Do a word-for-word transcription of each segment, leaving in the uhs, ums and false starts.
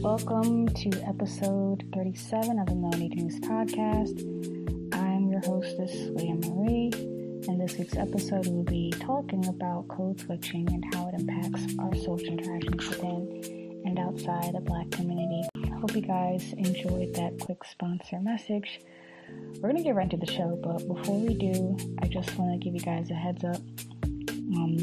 Welcome to episode thirty-seven of the Melanated Muse Podcast. I'm your hostess, Leah Marie. In this week's episode, we'll be talking about code switching and how it impacts our social interactions within and outside the Black community. I hope you guys enjoyed that quick sponsor message. We're going to get right into the show, but before we do, I just want to give you guys a heads up. Um,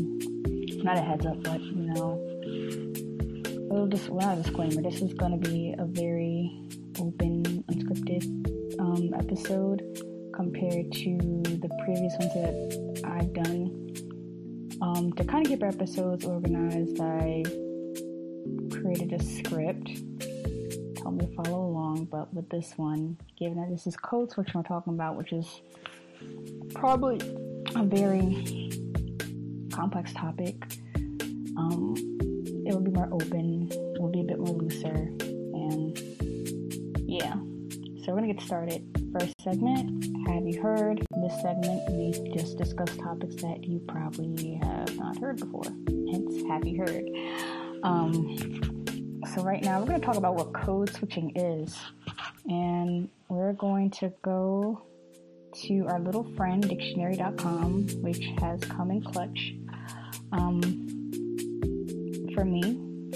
not a heads up, but, you know, a little dis- well, not a disclaimer. This is going to be a very open, unscripted um, episode compared to the previous ones that I've done. Um, to kind of keep our episodes organized, I created a script to help me follow along. But with this one, given that this is code switching we're talking about, which is probably a very complex topic, um, it will be more open, it will be a bit more looser, and yeah. So we're going to get started. First segment, have you heard? In this segment, we just discuss topics that you probably have not heard before, hence, have you heard? Um, so right now, we're going to talk about what code switching is, and we're going to go to our little friend, dictionary dot com, which has come in clutch. Um... For me,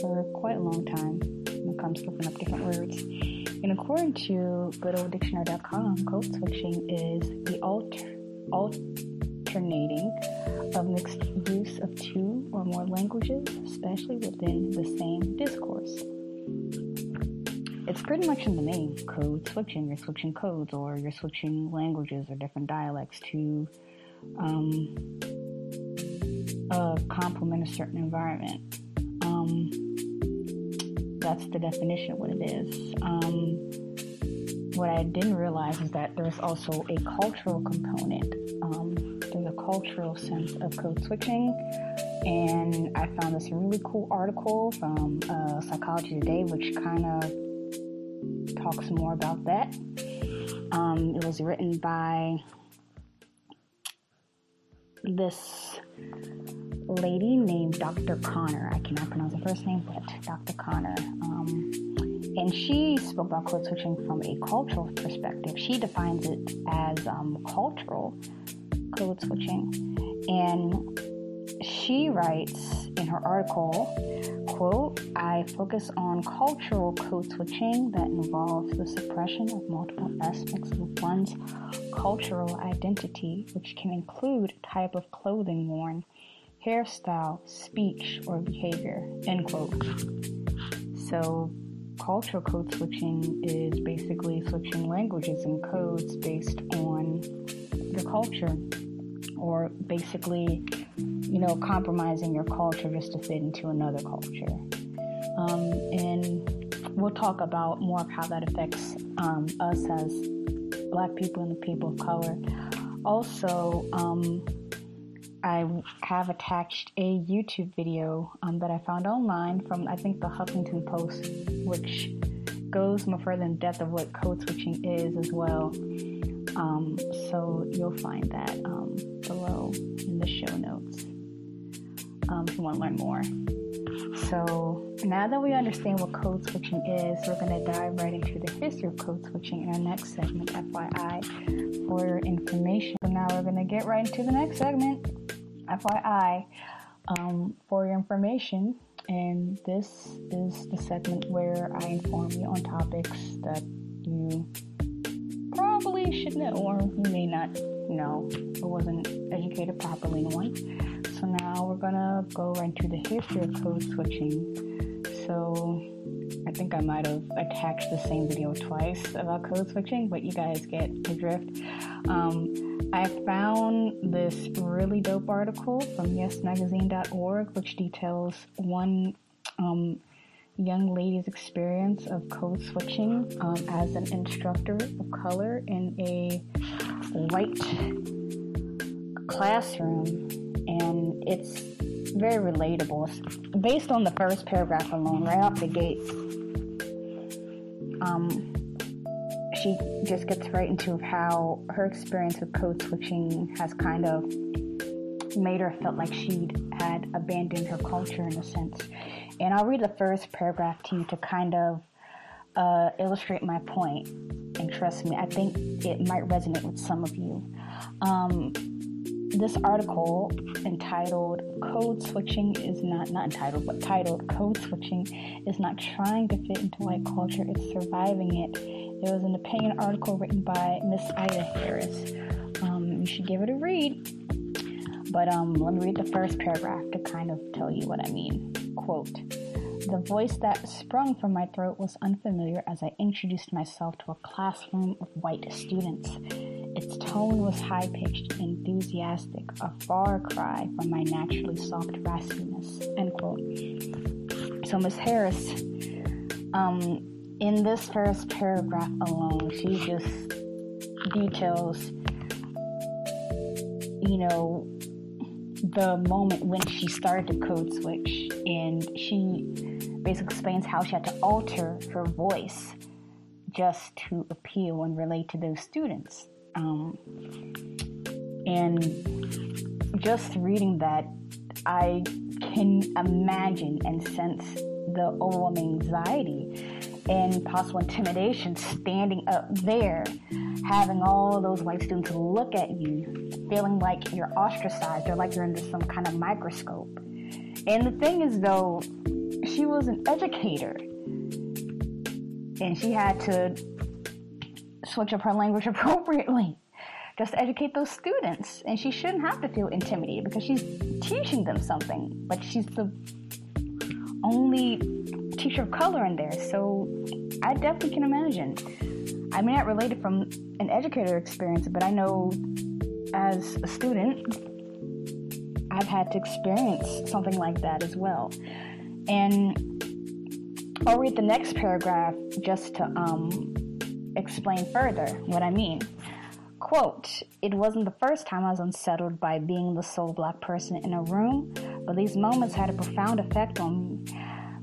for quite a long time, when it comes to looking up different words. And according to good old dictionary dot com, code switching is the alter- alternating of mixed use of two or more languages, especially within the same discourse. It's pretty much in the name, code switching. You're switching codes, or you're switching languages or different dialects to um, uh, complement a certain environment. Um, that's the definition of what it is. Um, what I didn't realize is that there's also a cultural component. Um, there's a cultural sense of code switching, and I found this really cool article from uh, Psychology Today, which kind of talks more about that. Um, it was written by this lady named Doctor Connor. I cannot pronounce her first name, but Doctor Connor. Um, and she spoke about code switching from a cultural perspective. She defines it as um, cultural code switching. And she writes in her article, quote, "I focus on cultural code switching that involves the suppression of multiple aspects of one's cultural identity, which can include type of clothing worn, hairstyle, speech, or behavior," end quote. So cultural code switching is basically switching languages and codes based on your culture, or basically, you know, compromising your culture just to fit into another culture. Um, and we'll talk about more of how that affects um, us as Black people and the people of color. Also, um, I have attached a YouTube video um, that I found online from, I think, the Huffington Post, which goes more further in depth of what code switching is as well. Um, so you'll find that um, below in the show notes um, if you want to learn more. So now that we understand what code switching is, we're going to dive right into the history of code switching in our next segment, F Y I, for your information. So now we're going to get right into the next segment, F Y I, um, for your information, and this is the segment where I inform you on topics that you probably should know, or you may not know, or wasn't educated properly on. So now we're gonna go right into the history of code switching. So I think I might have attached the same video twice about code switching, but you guys get the drift. Um, I found this really dope article from yes magazine dot org, which details one um, young lady's experience of code switching um, as an instructor of color in a white classroom, and it's very relatable. Based on the first paragraph alone, right off the gate, um, she just gets right into how her experience with code switching has kind of made her felt like she had abandoned her culture in a sense. And I'll read the first paragraph to you to kind of uh, illustrate my point. And trust me, I think it might resonate with some of you. Um, this article entitled Code Switching is not, not entitled, but titled Code Switching is Not Trying to Fit into White Culture, It's Surviving It. It was an opinion article written by Miss Ida Harris. Um, you should give it a read. But um, let me read the first paragraph to kind of tell you what I mean. Quote, the voice that sprung from my throat was unfamiliar as I introduced myself to a classroom of white students. Its tone was high-pitched, enthusiastic, a far cry from my naturally soft raspiness. End quote. So Miss Harris, um, in this first paragraph alone, she just details, you know, the moment when she started to code switch, and she basically explains how she had to alter her voice just to appeal and relate to those students. Um, and just reading that, I can imagine and sense the overwhelming anxiety and possible intimidation standing up there, having all those white students look at you, feeling like you're ostracized or like you're under some kind of microscope. And the thing is, though, she was an educator, and she had to switch up her language appropriately just to educate those students. And she shouldn't have to feel intimidated because she's teaching them something, but she's the only teacher of color in there. So I definitely can imagine. I may not relate it from an educator experience, but I know as a student, I've had to experience something like that as well. And I'll read the next paragraph just to um, explain further what I mean. Quote, it wasn't the first time I was unsettled by being the sole black person in a room, but these moments had a profound effect on me.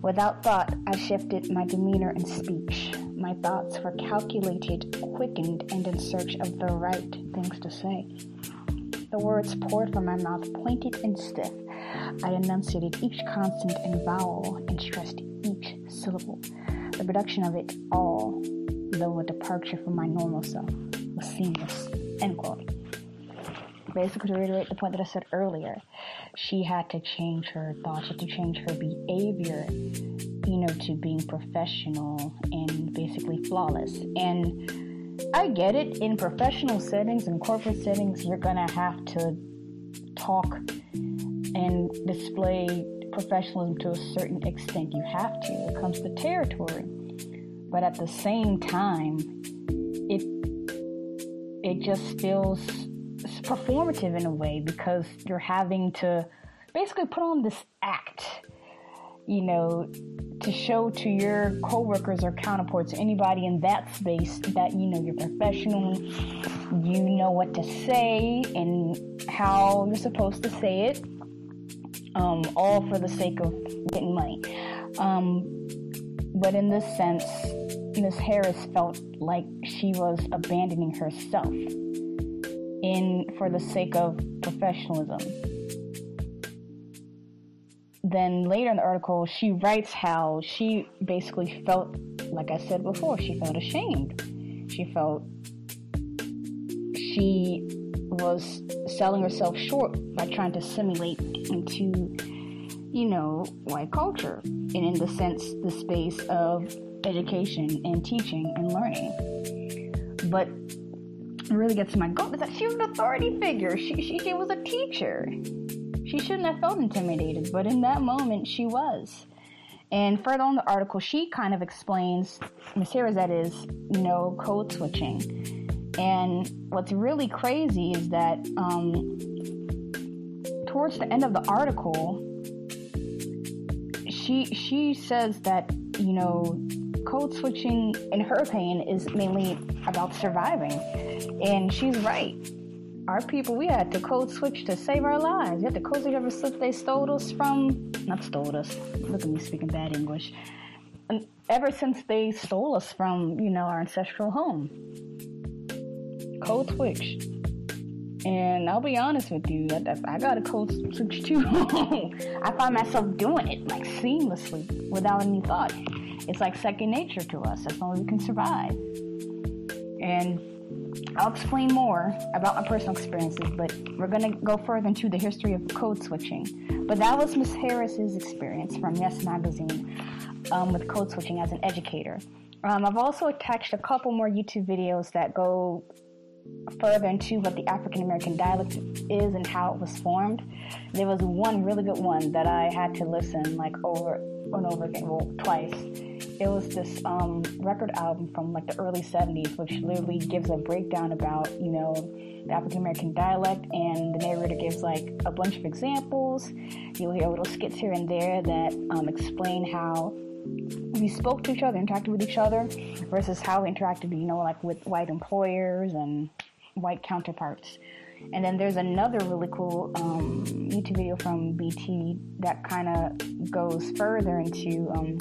Without thought, I shifted my demeanor and speech. My thoughts were calculated, quickened, and in search of the right things to say. The words poured from my mouth, pointed and stiff. I enunciated each consonant and vowel and stressed each syllable. The production of it all, though a departure from my normal self, was seamless. End quote. Basically, to reiterate the point that I said earlier, she had to change her thoughts, she had to change her behavior, you know, to being professional and basically flawless. And I get it, in professional settings and corporate settings, you're gonna have to talk and display professionalism to a certain extent. You have to, it comes to territory. But at the same time, it it just feels performative in a way, because you're having to basically put on this act, you know, to show to your coworkers or counterparts, anybody in that space, that, you know, you're professional, you know what to say and how you're supposed to say it, um, all for the sake of getting money. Um, but in this sense, Miss Harris felt like she was abandoning herself in for the sake of professionalism. Then later in the article, she writes how she basically felt, like I said before, she felt ashamed. She felt she was selling herself short by trying to assimilate into, you know, white culture, and in the sense, the space of education and teaching and learning. But really gets to my goal is that she was an authority figure. She, she she was a teacher. She shouldn't have felt intimidated, but in that moment she was. And further on the article, she kind of explains, Miss Harris, that is, you know, code switching. And what's really crazy is that um, towards the end of the article, she she says that, you know, code switching, in her opinion, is mainly about surviving. And she's right. Our people, we had to code switch to save our lives. We had to code switch every slip they stole us from. Not stole us. Look at me speaking bad English. And ever since they stole us from, you know, our ancestral home. Code switch. And I'll be honest with you, I, I got a code switch too. I find myself doing it, like, seamlessly, without any thought. It's like second nature to us. That's how we can survive. And I'll explain more about my personal experiences, but we're going to go further into the history of code switching. But that was Miz Harris's experience from Yes Magazine um, with code switching as an educator. Um, I've also attached a couple more YouTube videos that go further into what the African-American dialect is and how it was formed. There was one really good one that I had to listen like over and over again, well, twice. It was this um, record album from like the early seventies, which literally gives a breakdown about, you know, the African-American dialect, and the narrator gives like a bunch of examples. You'll hear little skits here and there that um, explain how we spoke to each other, interacted with each other, versus how we interacted, you know, like with white employers and white counterparts. And then there's another really cool um, YouTube video from B T that kind of goes further into um,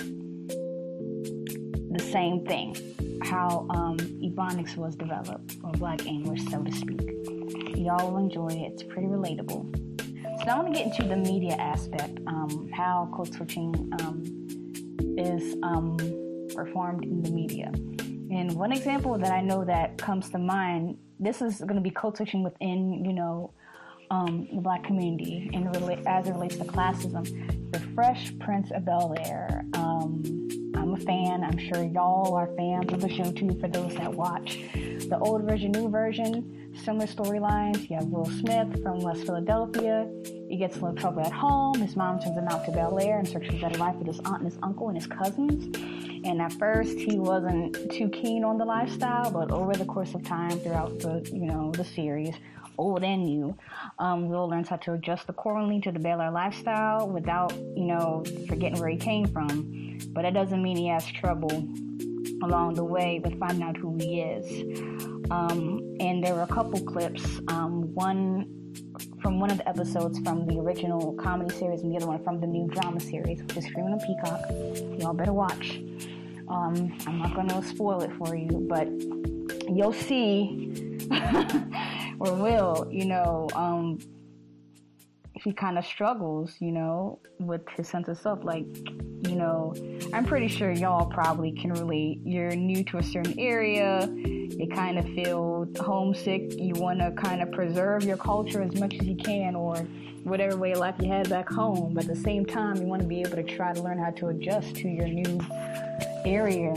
the same thing, how um, Ebonics was developed, or Black English, so to speak. Y'all will enjoy it. It's pretty relatable. So now I want to get into the media aspect, um, how code switching Um, is um, performed in the media. And one example that I know that comes to mind, this is going to be code switching within, you know, um, the Black community and relate as it relates to classism. The Fresh Prince of Bel-Air. Um, I'm a fan. I'm sure y'all are fans of the show too, for those that watch. The old version, new version, similar storylines. You have Will Smith from West Philadelphia. He gets in a little trouble at home. His mom sends him out to Bel Air and searches for better life with his aunt and his uncle and his cousins. And at first, he wasn't too keen on the lifestyle, but over the course of time, throughout the you know the series, old and new, um, Will learns how to adjust accordingly to the Bel Air lifestyle without you know forgetting where he came from. But that doesn't mean he has trouble along the way with finding out who he is. Um, and there were a couple clips. Um, one. From one of the episodes from the original comedy series, and the other one from the new drama series, which is Freeman and Peacock. Y'all better watch. Um, I'm not going to spoil it for you, but you'll see, or will, you know, um, he kind of struggles, you know, with his sense of self. Like, you know, I'm pretty sure y'all probably can relate. You're new to a certain area. You kind of feel homesick. You want to kind of preserve your culture as much as you can, or whatever way of life you had back home. But at the same time, you want to be able to try to learn how to adjust to your new area.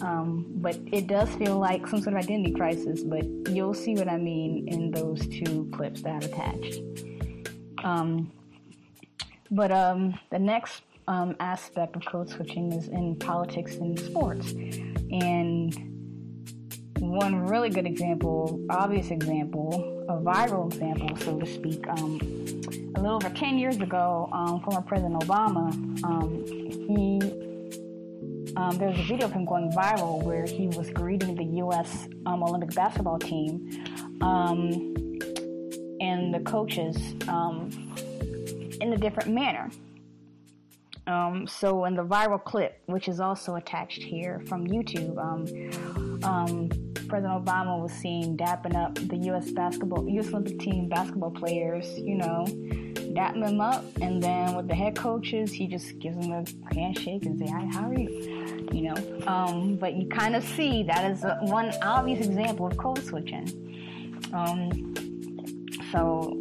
Um, but it does feel like some sort of identity crisis. But you'll see what I mean in those two clips that I've attached. Um, but um, the next um, aspect of code switching is in politics and sports. And one really good example, obvious example, a viral example, so to speak, um, a little over ten years ago, um, former President Obama, um, he, um, there was a video of him going viral where he was greeting the U S Um, Olympic basketball team, um, and the coaches um, in a different manner. Um, so in the viral clip, which is also attached here from YouTube, um, um, President Obama was seen dapping up the U S basketball, U S Olympic team basketball players, you know, dapping them up. And then with the head coaches, he just gives them a handshake and say, hi, how are you? You know, um, but you kind of see that is a, one obvious example of code switching. Um, so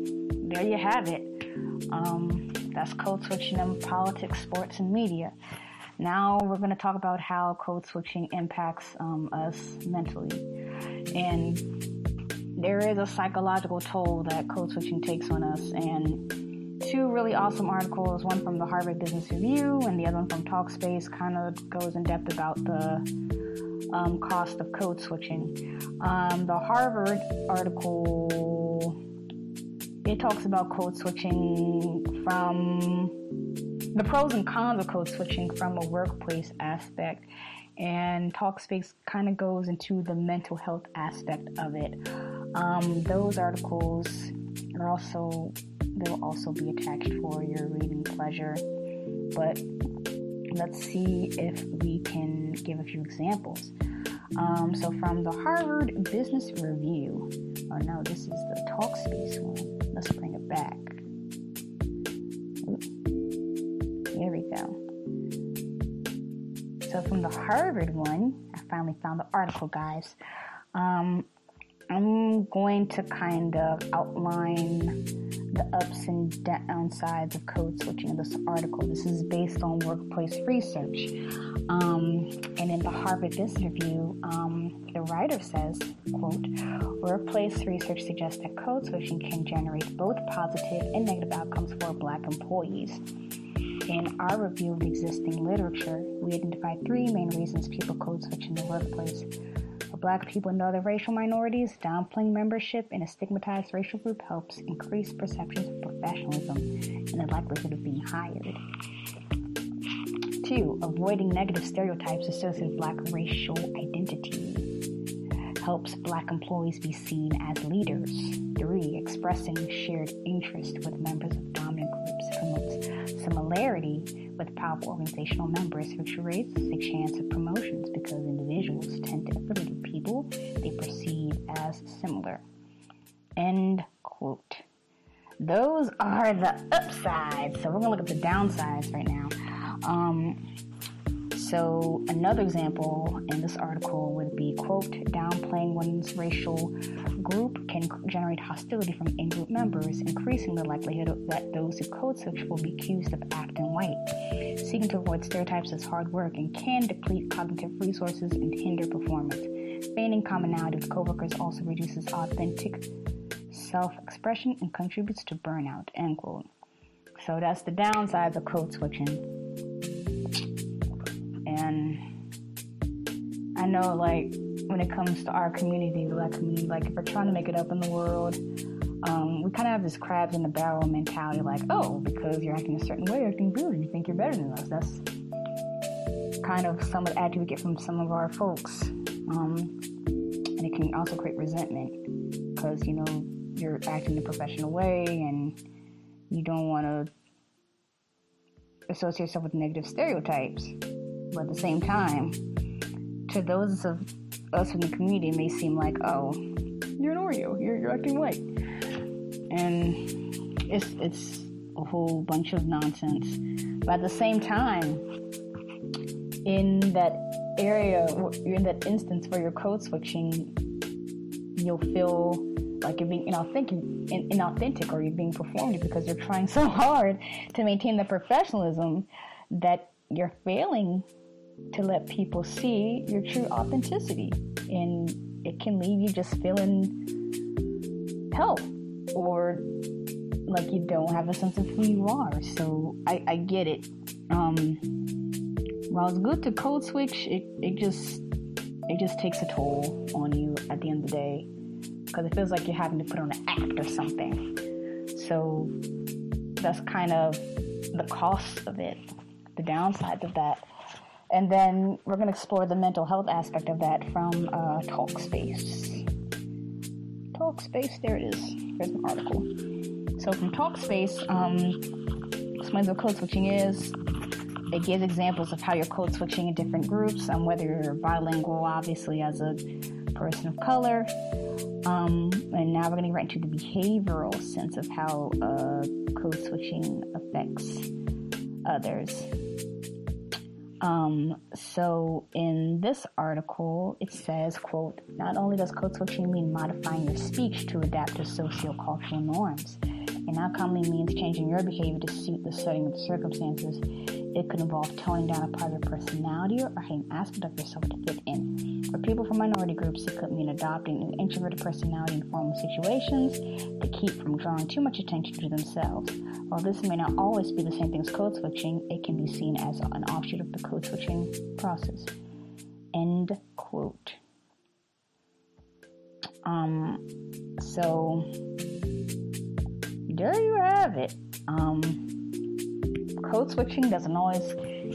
there you have it. Um, That's code switching in politics, sports, and media. Now we're going to talk about how code switching impacts um, us mentally. And there is a psychological toll that code switching takes on us. And two really awesome articles, one from the Harvard Business Review and the other one from Talkspace, kind of goes in depth about the um, cost of code switching. Um, the Harvard article it talks about code switching from the pros and cons of code switching from a workplace aspect. And Talkspace kind of goes into the mental health aspect of it. Um, those articles are also, they'll also be attached for your reading pleasure. But let's see if we can give a few examples. Um, so from the Harvard Business Review, oh no, this is the Talkspace one. Let's bring it back. There we go. So from the Harvard one, I finally found the article, guys. Um, I'm going to kind of outline the ups and downsides of code switching in this article. This is based on workplace research. Um, and in the Harvard Business Review, um, the writer says, quote, workplace research suggests that code switching can generate both positive and negative outcomes for Black employees. In our review of existing literature, we identified three main reasons people code switch in the workplace. For Black people and other racial minorities, downplaying membership in a stigmatized racial group helps increase perceptions of professionalism and the likelihood of being hired. Two, avoiding negative stereotypes associated with Black racial identity helps Black employees be seen as leaders. Three, expressing shared interest with members of dominant groups promotes similarity with powerful organizational members, which raises the chance of promotions because individuals tend to affiliate people they perceive as similar. End quote. Those are the upsides. So we're gonna look at the downsides right now. Um, so another example in this article would be, quote, downplaying one's racial group can generate hostility from in-group members, increasing the likelihood that those who code switch will be accused of acting white. Seeking to avoid stereotypes is hard work and can deplete cognitive resources and hinder performance. Feigning commonality with coworkers also reduces authentic self-expression and contributes to burnout, end quote. So that's the downsides of code switching. And I know, like, when it comes to our community, the Black community, like, if we're trying to make it up in the world, um, we kind of have this crabs in the barrel mentality, like, oh, because you're acting a certain way, you're acting rude, you think you're better than us. That's kind of some of the attitude we get from some of our folks. Um, and it can also create resentment because, you know, you're acting in a professional way and you don't want to associate yourself with negative stereotypes. But at the same time, to those of us in the community, it may seem like, oh, you're an Oreo, you're, you're acting white, and it's it's a whole bunch of nonsense. But at the same time, in that area, in that instance where you're code switching, you'll feel like you're being inauthentic, in, inauthentic, or you're being performative because you're trying so hard to maintain the professionalism that you're failing to let people see your true authenticity, and it can leave you just feeling help or like you don't have a sense of who you are. So I, I get it. Um, while it's good to code switch, it, it just it just takes a toll on you at the end of the day because it feels like you're having to put on an act or something. So that's kind of the cost of it, the downsides of that. And then we're going to explore the mental health aspect of that from uh, Talkspace. Talkspace, there it is. There's an article. So from Talkspace, um, explains what code switching is. It gives examples of how you're code switching in different groups, um, whether you're bilingual, obviously, as a person of color. Um, and now we're going to get right into the behavioral sense of how uh, code switching affects others. Um, so in this article, it says, quote, not only does code switching mean modifying your speech to adapt to sociocultural norms, it now commonly means changing your behavior to suit the setting of the circumstances. It could involve toning down a part of your personality or an aspect of yourself to fit in. For people from minority groups, it could mean adopting an introverted personality in formal situations to keep from drawing too much attention to themselves. While this may not always be the same thing as code switching, it can be seen as an offshoot of the code switching process. End quote. Um, so there you have it. Um, code switching doesn't always,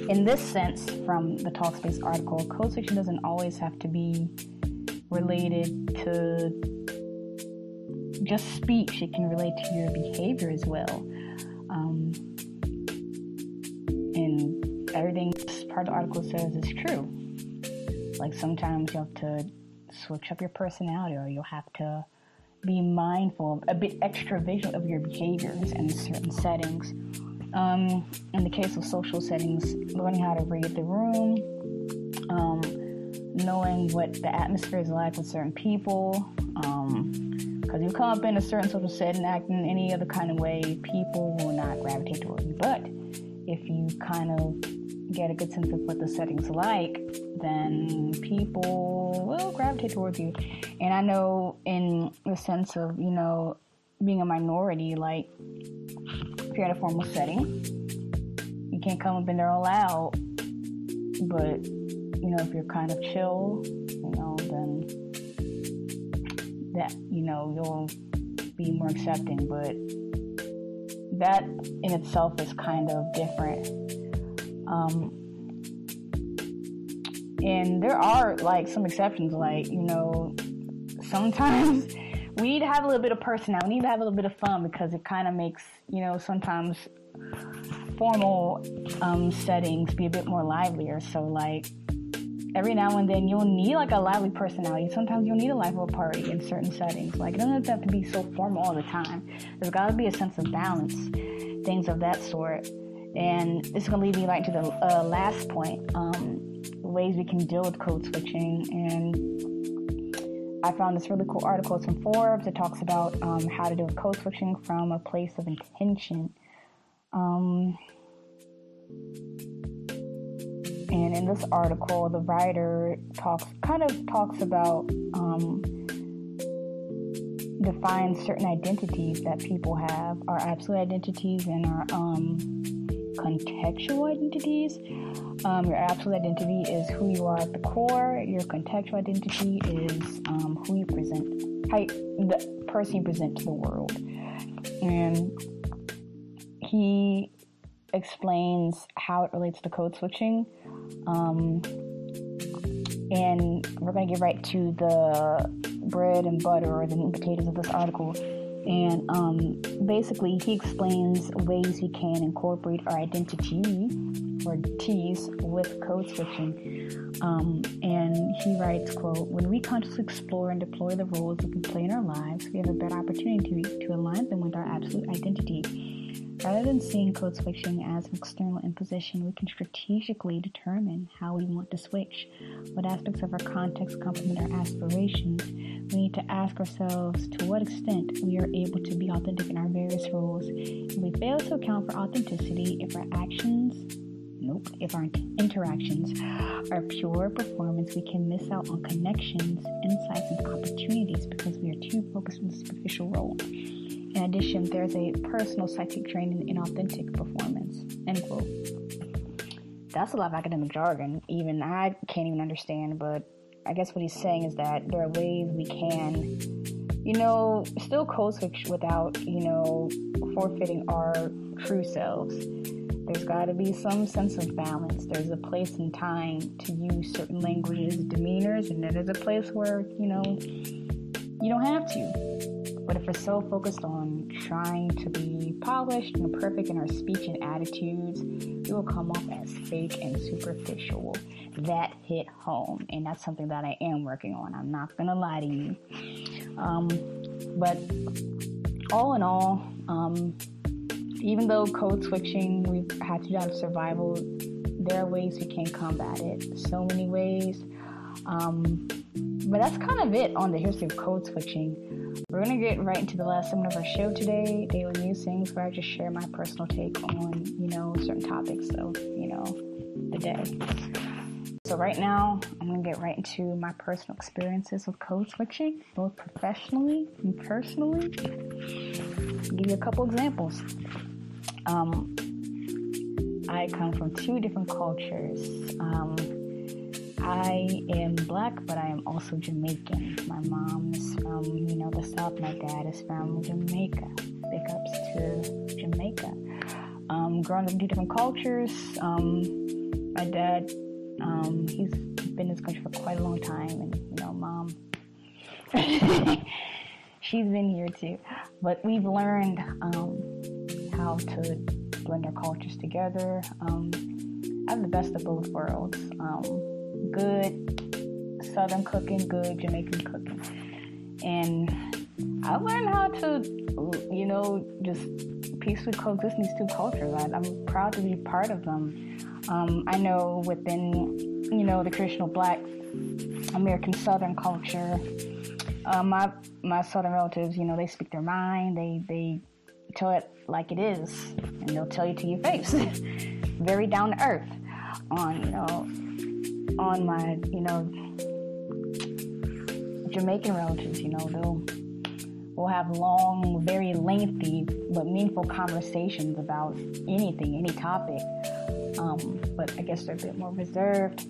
in this sense from the Talkspace article, code switching doesn't always have to be related to just speech. It can relate to your behavior as well. Um, and everything part of the article says is true. Like sometimes you have to switch up your personality, or you'll have to be mindful, a bit extra visual of your behaviors in certain settings. Um, in the case of social settings, learning how to read the room, um, knowing what the atmosphere is like with certain people, because um, you come up in a certain social setting acting any other kind of way, people will not gravitate toward you. But if you kind of get a good sense of what the setting's like, then people will gravitate towards you. And I know in the sense of, you know, being a minority, like if you're at a formal setting, you can't come up in there all out. But, you know, if you're kind of chill, you know, then that, you know, you'll be more accepting. But that in itself is kind of different. Um, And there are, like, some exceptions, like, you know, sometimes we need to have a little bit of personality, we need to have a little bit of fun, because it kind of makes, you know, sometimes formal um, settings be a bit more livelier. So, like, every now and then you'll need, like, a lively personality. Sometimes you'll need a lively party in certain settings. Like, it doesn't have to be so formal all the time. There's got to be a sense of balance, things of that sort. And this is going to lead me right to the uh, last point. Um... ways we can deal with code switching. And I found this really cool article, it's from Forbes. It talks about um, how to deal with code switching from a place of intention. Um, and in this article, the writer talks kind of talks about um, defines certain identities that people have, our absolute identities and our um, contextual identities. Um, your absolute identity is who you are at the core. Your contextual identity is um, who you present, how you, the person you present to the world. And he explains how it relates to code switching. Um, and we're going to get right to the bread and butter, or the meat and potatoes of this article. And um, basically, he explains ways we can incorporate our identity, or T's, with code switching. Um, and he writes, quote, "When we consciously explore and deploy the roles that we play in our lives, we have a better opportunity to, to align them with our absolute identity. Rather than seeing code switching as an external imposition, we can strategically determine how we want to switch, what aspects of our context complement our aspirations. We need to ask ourselves to what extent we are able to be authentic in our various roles. If we fail to account for authenticity, if our actions, nope, if our interactions are pure performance, we can miss out on connections, insights, and opportunities because we are too focused on the superficial role. In addition, there's a personal psychic training in authentic performance." End quote. That's a lot of academic jargon. Even I can't even understand, but I guess what he's saying is that there are ways we can, you know, still code switch without, you know, forfeiting our true selves. There's got to be some sense of balance. There's a place and time to use certain languages, demeanors, and then there's a place where, you know, you don't have to. But if we're so focused on trying to be polished and perfect in our speech and attitudes, we will come off as fake and superficial. That hit home, and that's something that I am working on. I'm not going to lie to you. Um, but all in all, um, even though code switching, we've had to do out of survival, there are ways we can combat it. So many ways. Um, but that's kind of it on the history of code switching. We're going to get right into the last segment of our show today, Daily News Things, where I just share my personal take on, you know, certain topics of, you know, the day. So right now, I'm going to get right into my personal experiences with code switching, both professionally and personally. I'll give you a couple examples. Um, I come from two different cultures. Um, I am black, but I am also Jamaican. My mom is from, you know, the South. My dad is from Jamaica. Big ups to to Jamaica. Um, growing up in two different cultures. Um, my dad, um, he's been in this country for quite a long time, and you know, mom, she's been here too. But we've learned um, how to blend our cultures together. Um, I have the best of both worlds. Um, good Southern cooking, good Jamaican cooking, and I learned how to, you know, just peacefully coexist in these two cultures. I, I'm proud to be part of them. Um, I know within, you know, the traditional Black American Southern culture, uh, my my Southern relatives, you know, they speak their mind. They they tell it like it is, and they'll tell you to your face. Very down to earth. On you know, on my you know Jamaican relatives, you know, they'll. We'll have long, very lengthy, but meaningful conversations about anything, any topic. Um, but I guess they're a bit more reserved.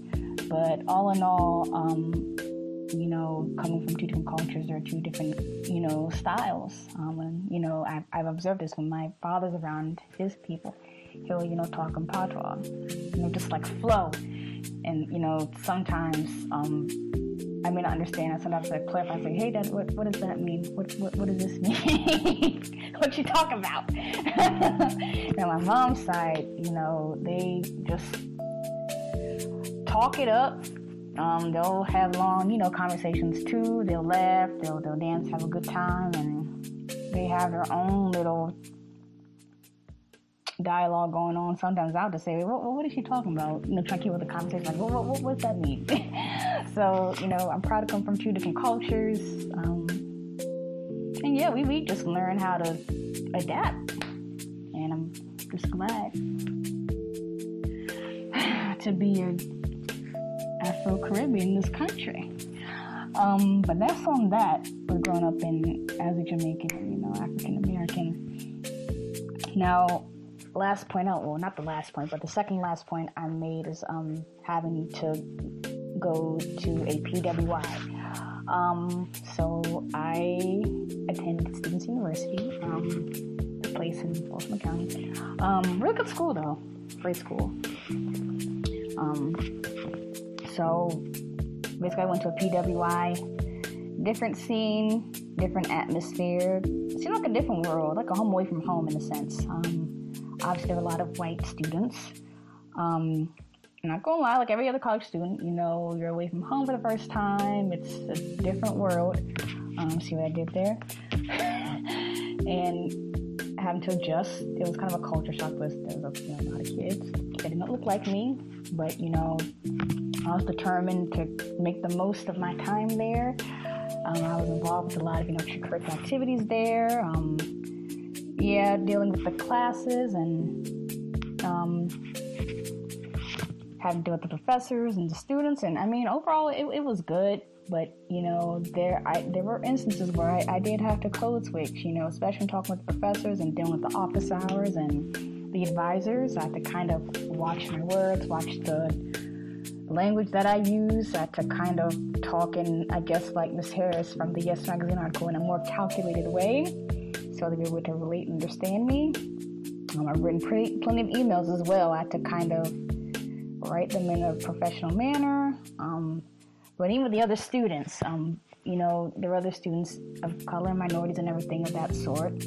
But all in all, um, you know, coming from two different cultures, there are two different, you know, styles. Um, and, you know, I've, I've observed this when my father's around his people. He'll, you know, talk in patois, you know, just like flow. And, you know, sometimes... Um, I mean, I understand. I sometimes I clarify. I say, "Hey, Dad, what, what does that mean? What what, what does this mean? What you talking about?" Now, my mom's side, you know, they just talk it up. Um, they'll have long, you know, conversations too. They'll laugh. They'll they'll dance, have a good time, and they have their own little dialogue going on. Sometimes I'll just say, what, what is she talking about? You know, try to keep with the conversation, like, what, what, what does that mean? So, you know, I'm proud to come from two different cultures. Um, and yeah, we, we just learn how to adapt. And I'm just glad to be an Afro-Caribbean in this country. Um, but that's on that. We're growing up in, as a Jamaican, you know, African-American. Now, last point out, well, not the last point, but the second last point I made is um, having to go to a P W I. Um, so I attended Stevenson University, um, the place in Baltimore County. Um, really good school though, great school. Um, so basically I went to a P W I, different scene, different atmosphere. It seemed like a different world, like a home away from home in a sense. Um, Obviously, there were a lot of white students. Um, I'm not gonna lie, like every other college student, you know, you're away from home for the first time. It's a different world. Um, see what I did there? And having to adjust, it was kind of a culture shock. Because there was a, you know, a lot of kids. They didn't look like me, but you know, I was determined to make the most of my time there. Um, I was involved with a lot of, you know, extracurricular activities there. Um, Yeah, dealing with the classes and um, having to deal with the professors and the students, and I mean, overall, it, it was good. But you know, there I there were instances where I, I did have to code switch. You know, especially when talking with the professors and dealing with the office hours and the advisors. I had to kind of watch my words, watch the language that I use. I had to kind of talk in, I guess, like Miss Harris from the Yes Magazine article, in a more calculated way, so they were able to relate and understand me. Um, I've written pretty, plenty of emails as well. I had to kind of write them in a professional manner. Um, but even with the other students, um, you know, there were other students of color and minorities and everything of that sort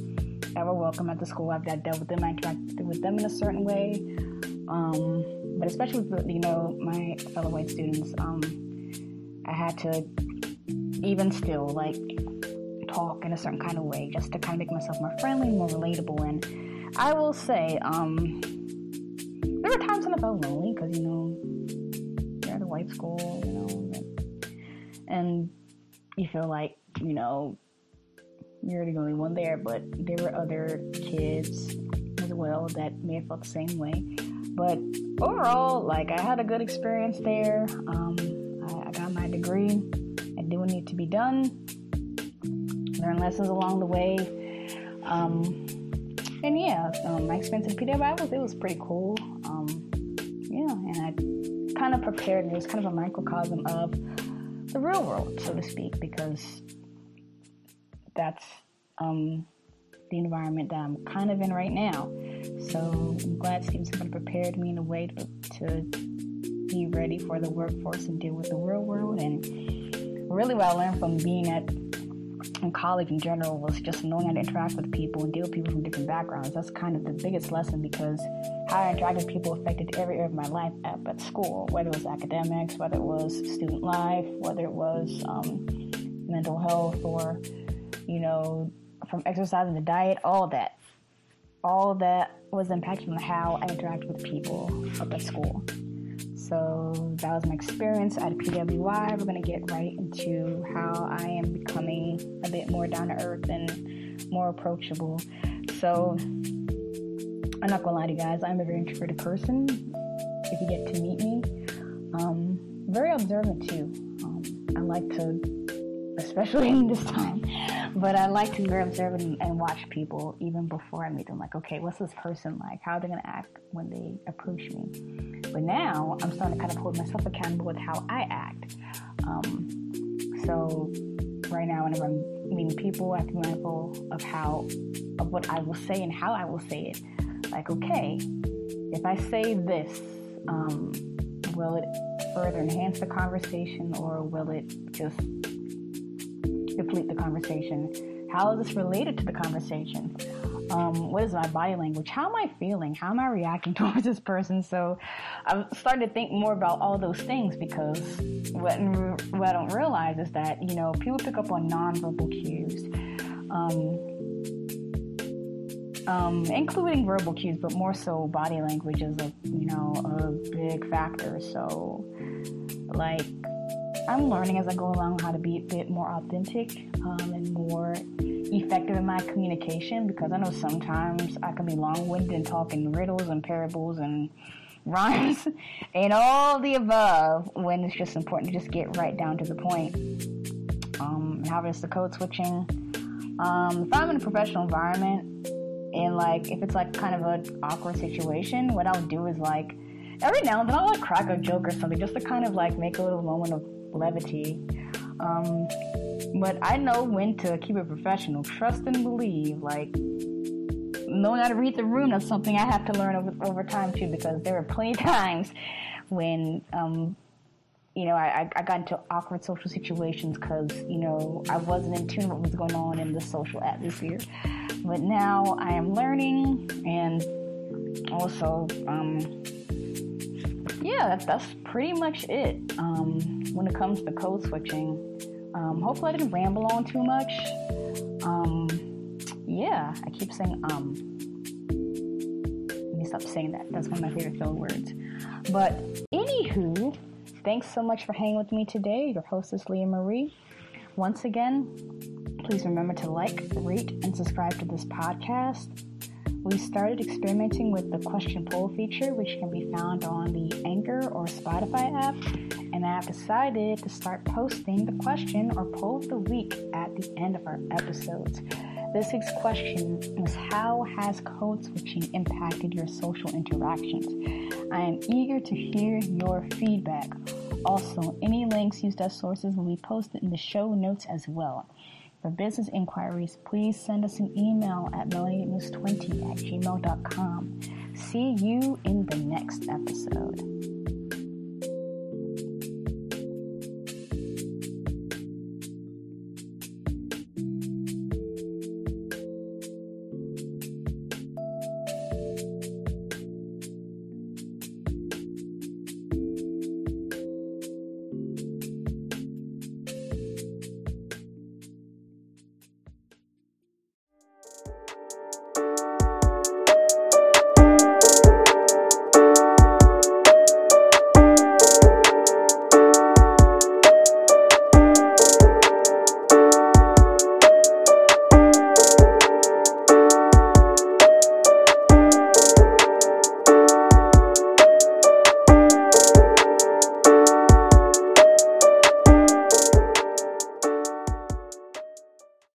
that were welcome at the school. I've dealt with them. I interacted with them in a certain way. Um, but especially with, you know, my fellow white students, um, I had to even still, like, talk in a certain kind of way just to kind of make myself more friendly, more relatable. And I will say, um, there were times when I felt lonely because, you know, you're at a white school, you know, and you feel like, you know, you're the only one there, but there were other kids as well that may have felt the same way. But overall, like, I had a good experience there. Um, I, I got my degree. I did what needed to be done. Learn lessons along the way, um, and yeah, um, my experience at P W I was it was pretty cool. Um, yeah, and I kind of prepared. It was kind of a microcosm of the real world, so to speak, because that's um, the environment that I'm kind of in right now. So I'm glad Stevenson prepared me in a way to, to be ready for the workforce and deal with the real world. And really what I learned from being at in college in general was just knowing how to interact with people and deal with people from different backgrounds. That's kind of the biggest lesson, because how I interacted with people affected every area of my life at, at school, whether it was academics, whether it was student life, whether it was um, mental health, or, you know, from exercise to diet, all that. All that was impacted on how I interacted with people up at school. So that was my experience at P W I. We're going to get right into how I am becoming a bit more down to earth and more approachable. So I'm not going to lie to you guys, I'm a very introverted person, if you get to meet me. Um, very observant too. Um, I like to, especially in this time, but I like to be very observant and watch people even before I meet them. Like, okay, what's this person like? How are they going to act when they approach me? But now I'm starting to kind of hold myself accountable with how I act. Um, so right now, whenever I'm meeting people, I have to be mindful of how, of what I will say and how I will say it. Like, okay, if I say this, um, will it further enhance the conversation, or will it just deplete the conversation? How is this related to the conversation? Um, what is my body language? How am I feeling? How am I reacting towards this person? So I'm starting to think more about all those things, because what, what I don't realize is that, you know, people pick up on nonverbal cues, um, um, including verbal cues, but more so body language is a, you know, a big factor. So, like, I'm learning as I go along how to be a bit more authentic um, and more effective in my communication, because I know sometimes I can be long-winded and talking riddles and parables and rhymes and all the above, when it's just important to just get right down to the point. Um, and how is the code switching? Um, if I'm in a professional environment and, like, if it's, like, kind of an awkward situation, what I'll do is, like, every now and then I'll, like, crack a joke or something just to kind of, like, make a little moment of levity. Um, but I know when to keep it professional. Trust and believe. Like, knowing how to read the room is something I have to learn over, over time too, because there were plenty of times when, um, you know, I, I got into awkward social situations because, you know, I wasn't in tune with what was going on in the social atmosphere. But now I am learning, and also, um, yeah, that's, that's pretty much it. Um, when it comes to code switching. Um, hopefully I didn't ramble on too much. Um, yeah, I keep saying, um, let me stop saying that. That's one of my favorite filler words. But anywho, thanks so much for hanging with me today. Your host is Leah Marie. Once again, please remember to like, rate, and subscribe to this podcast. We started experimenting with the question poll feature, which can be found on the Anchor or Spotify app, and I have decided to start posting the question or poll of the week at the end of our episodes. This week's question is, how has code switching impacted your social interactions? I am eager to hear your feedback. Also, any links used as sources will be posted in the show notes as well. For business inquiries, please send us an email at melanated muse twenty at gmail dot com. See you in the next episode.